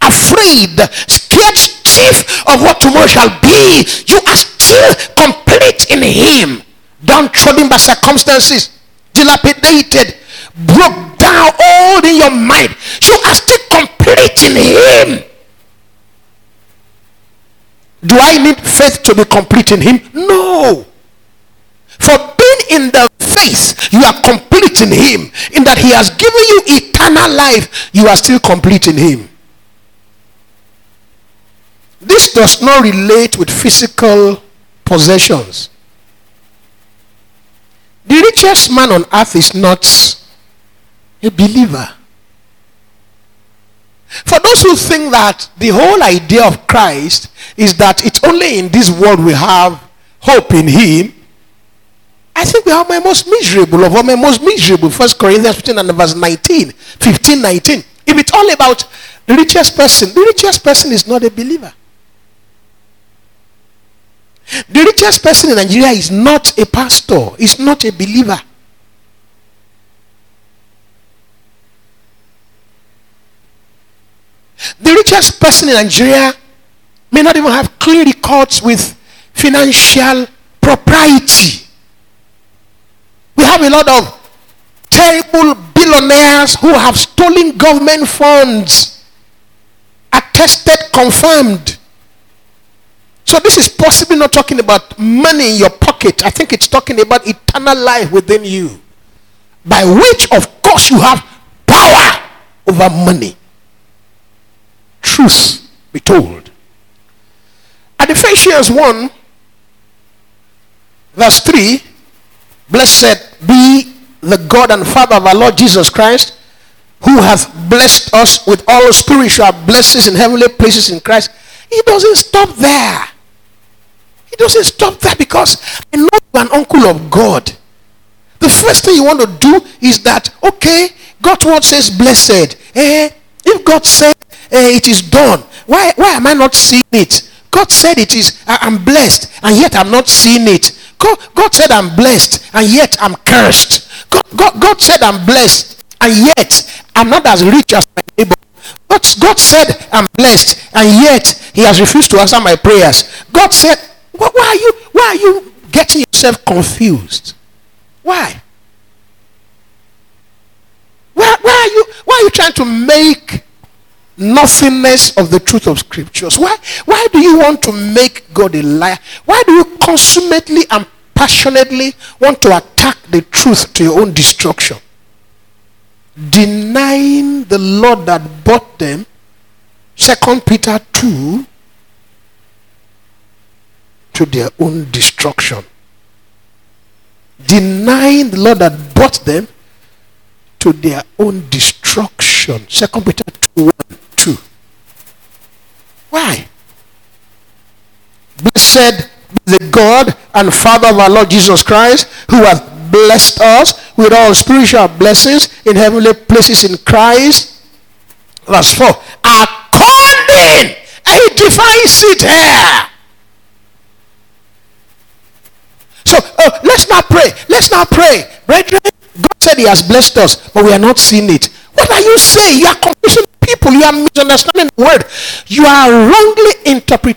Afraid, scared stiff of what tomorrow shall be, you are still complete in him. Downtrodden by circumstances, dilapidated, broke down, all in your mind, you are still complete in him. Do I need faith to be complete in him? No. For being in the faith, you are complete in him. In that he has given you eternal life, you are still complete in him. This does not relate with physical possessions. The richest man on earth is not a believer. For those who think that the whole idea of Christ is that it's only in this world we have hope in him, I think we are my most miserable. First Corinthians 15 and verse 19. 15, 19. If it's all about the richest person is not a believer. The richest person in Nigeria is not a pastor, is not a believer. The richest person in Nigeria may not even have clear records with financial propriety. We have a lot of terrible billionaires who have stolen government funds, attested, confirmed. So this is possibly not talking about money in your pocket. I think it's talking about eternal life within you, by which, of course, you have power over money. Truth be told. At Ephesians 1, verse 3, blessed be the God and Father of our Lord Jesus Christ, who hath blessed us with all spiritual blessings in heavenly places in Christ. He doesn't stop there. He doesn't stop there, because I know you're an uncle of God. The first thing you want to do is that, okay, God's word says blessed. If God said it is done, why am I not seeing it? God said it is, I'm blessed, and yet I'm not seeing it. God said I'm blessed, and yet I'm cursed. God said I'm blessed, and yet I'm not as rich as my neighbor. God said I'm blessed, and yet he has refused to answer my prayers. God said, why are you getting yourself confused? Why? Why are you trying to make nothingness of the truth of scriptures? Why do you want to make God a liar? Why do you consummately and passionately want to attack the truth to your own destruction? Denying the Lord that bought them, 2 Peter 2, to their own destruction. Denying the Lord that bought them to their own destruction. 2 Peter 2:1-2. Why? Blessed the God and Father of our Lord Jesus Christ, who hath blessed us with all spiritual blessings in heavenly places in Christ. Verse 4. According, he defines it here. So let's not pray. Let's not pray. Brethren, God said he has blessed us, but we are not seeing it. What are you saying? You are confusing people. You are misunderstanding the word. You are wrongly interpreting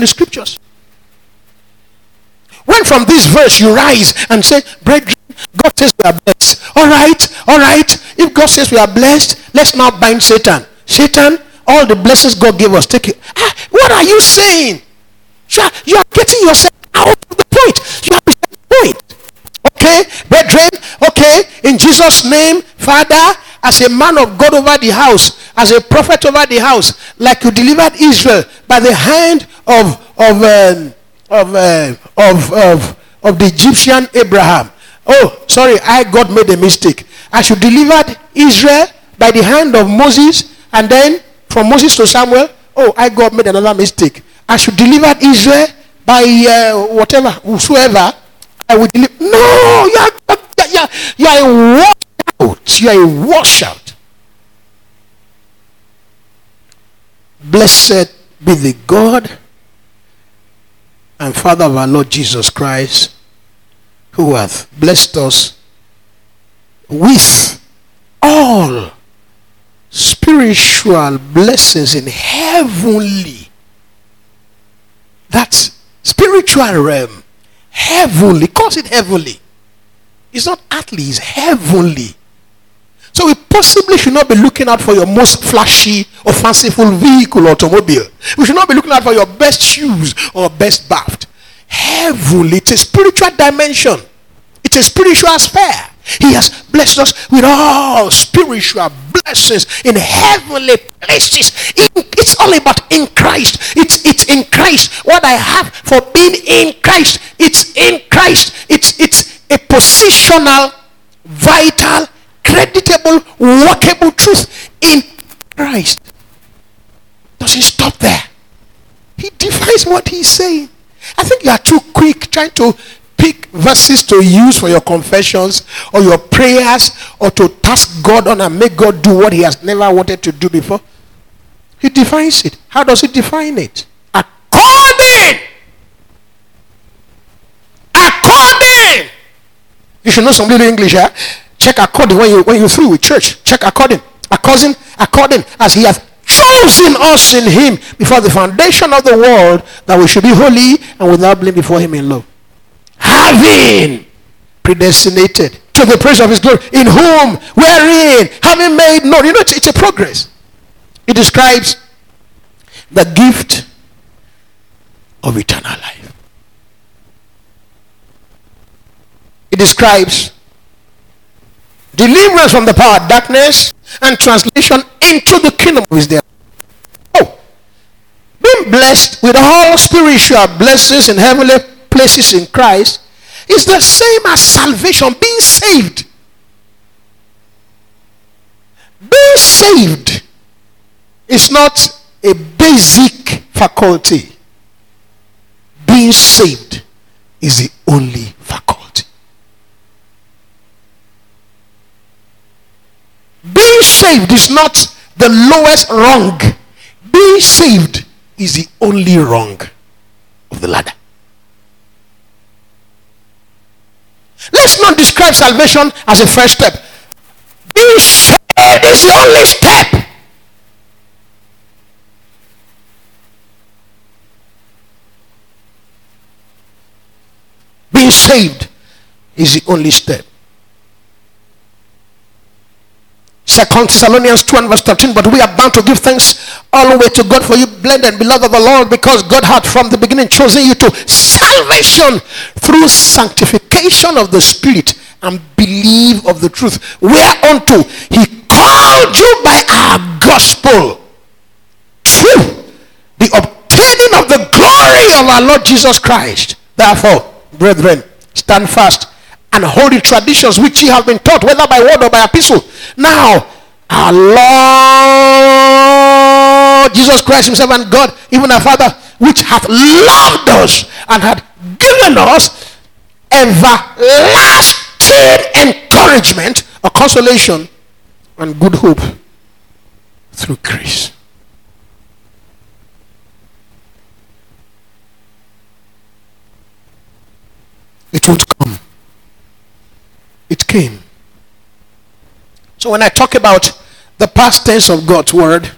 the scriptures. When from this verse you rise and say, brethren, God says we are blessed. All right. If God says we are blessed, let's not bind Satan. Satan, all the blessings God gave us, take it. What are you saying? You are getting yourself out of the point. You are missing the point. Okay, brethren, okay, in Jesus' name, Father, as a man of God over the house, as a prophet over the house, like you delivered Israel by the hand of the Egyptian Abraham. Oh, sorry, God made a mistake. As you delivered Israel by the hand of Moses, and then from Moses to Samuel, God made another mistake. As you delivered Israel by whosoever, I will deliver. No, you are a washout. You are a washout. Blessed be the God and Father of our Lord Jesus Christ, who hath blessed us with all spiritual blessings in heavenly. That's spiritual realm. Heavenly. Calls it heavenly. It's not earthly. It's heavenly. So we possibly should not be looking out for your most flashy or fanciful vehicle or automobile. We should not be looking out for your best shoes or best bath. Heavenly. It's a spiritual dimension. It's a spiritual sphere. He has blessed us with all spiritual blessings in heavenly places. It's all about in Christ. It's in Christ. What I have for being in Christ. It's in Christ. It's a positional, vital, creditable, workable truth in Christ. Doesn't stop there. He defines what he's saying. I think you are too quick trying to pick verses to use for your confessions or your prayers or to task God on and make God do what he has never wanted to do before. He defines it. How does he define it? According. You should know some little English, huh? Check according when you're through with church. Check according. According as he hath chosen us in him before the foundation of the world, that we should be holy and without blame before him in love. Having predestinated to the praise of his glory, in whom, wherein, having made known. You know, it's a progress. It describes the gift of eternal life. It describes deliverance from the power of darkness and translation into the kingdom of his dear. Being blessed with all spiritual blessings in heavenly places in Christ is the same as salvation, being saved. Being saved is not a basic faculty. Being saved is the only faculty. Being saved is not the lowest rung. Being saved is the only rung of the ladder. Let's not describe salvation as a first step. Being saved is the only step. Being saved is the only step. 2 Thessalonians 2:13, but we are bound to give thanks always to God for you, blessed and beloved of the Lord, because God had from the beginning chosen you to salvation through sanctification of the Spirit and belief of the truth, whereunto he called you by our gospel through the obtaining of the glory of our Lord Jesus Christ. Therefore, brethren, stand fast and hold the traditions which ye have been taught, whether by word or by epistle. Now, our Lord Lord Jesus Christ himself and God, even our Father, which hath loved us and hath given us everlasting encouragement, a consolation, and good hope through grace. It would come. It came. So when I talk about the past tense of God's word,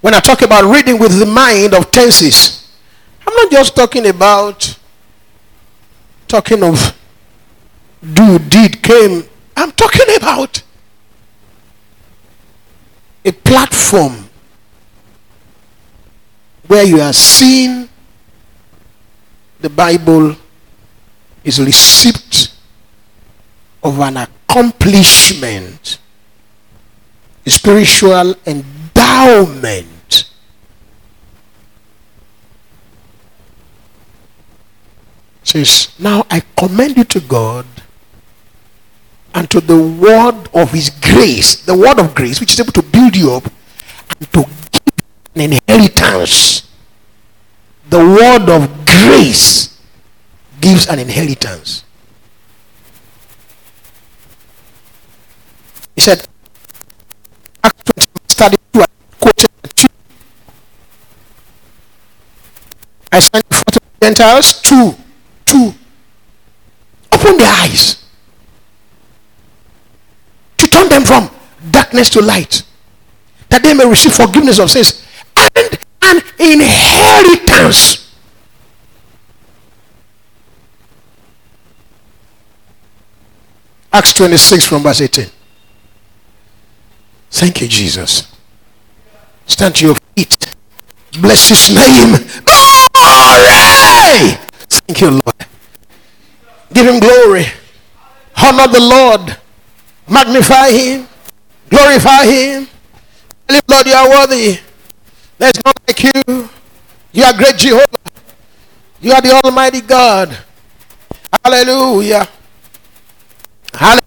when I talk about reading with the mind of tenses, I'm not just talking about talking of do, did, came. I'm talking about a platform where you are seeing the Bible is receipt of an accomplishment, a spiritual endowment. It says, now I commend you to God and to the word of his grace, the word of grace which is able to build you up and to give an inheritance. The word of grace gives an inheritance. He said, Acts 22, I sent you forth to the Gentiles to open their eyes, to turn them from darkness to light, that they may receive forgiveness of sins and an inheritance. Acts 26 from verse 18. Thank you, Jesus. Stand to your feet. Bless his name. Glory! Thank you, Lord. Give him glory. Honor the Lord. Magnify him. Glorify him. Tell him, Lord, you are worthy. There is none like you. You are great Jehovah. You are the Almighty God. Hallelujah. Hallelujah.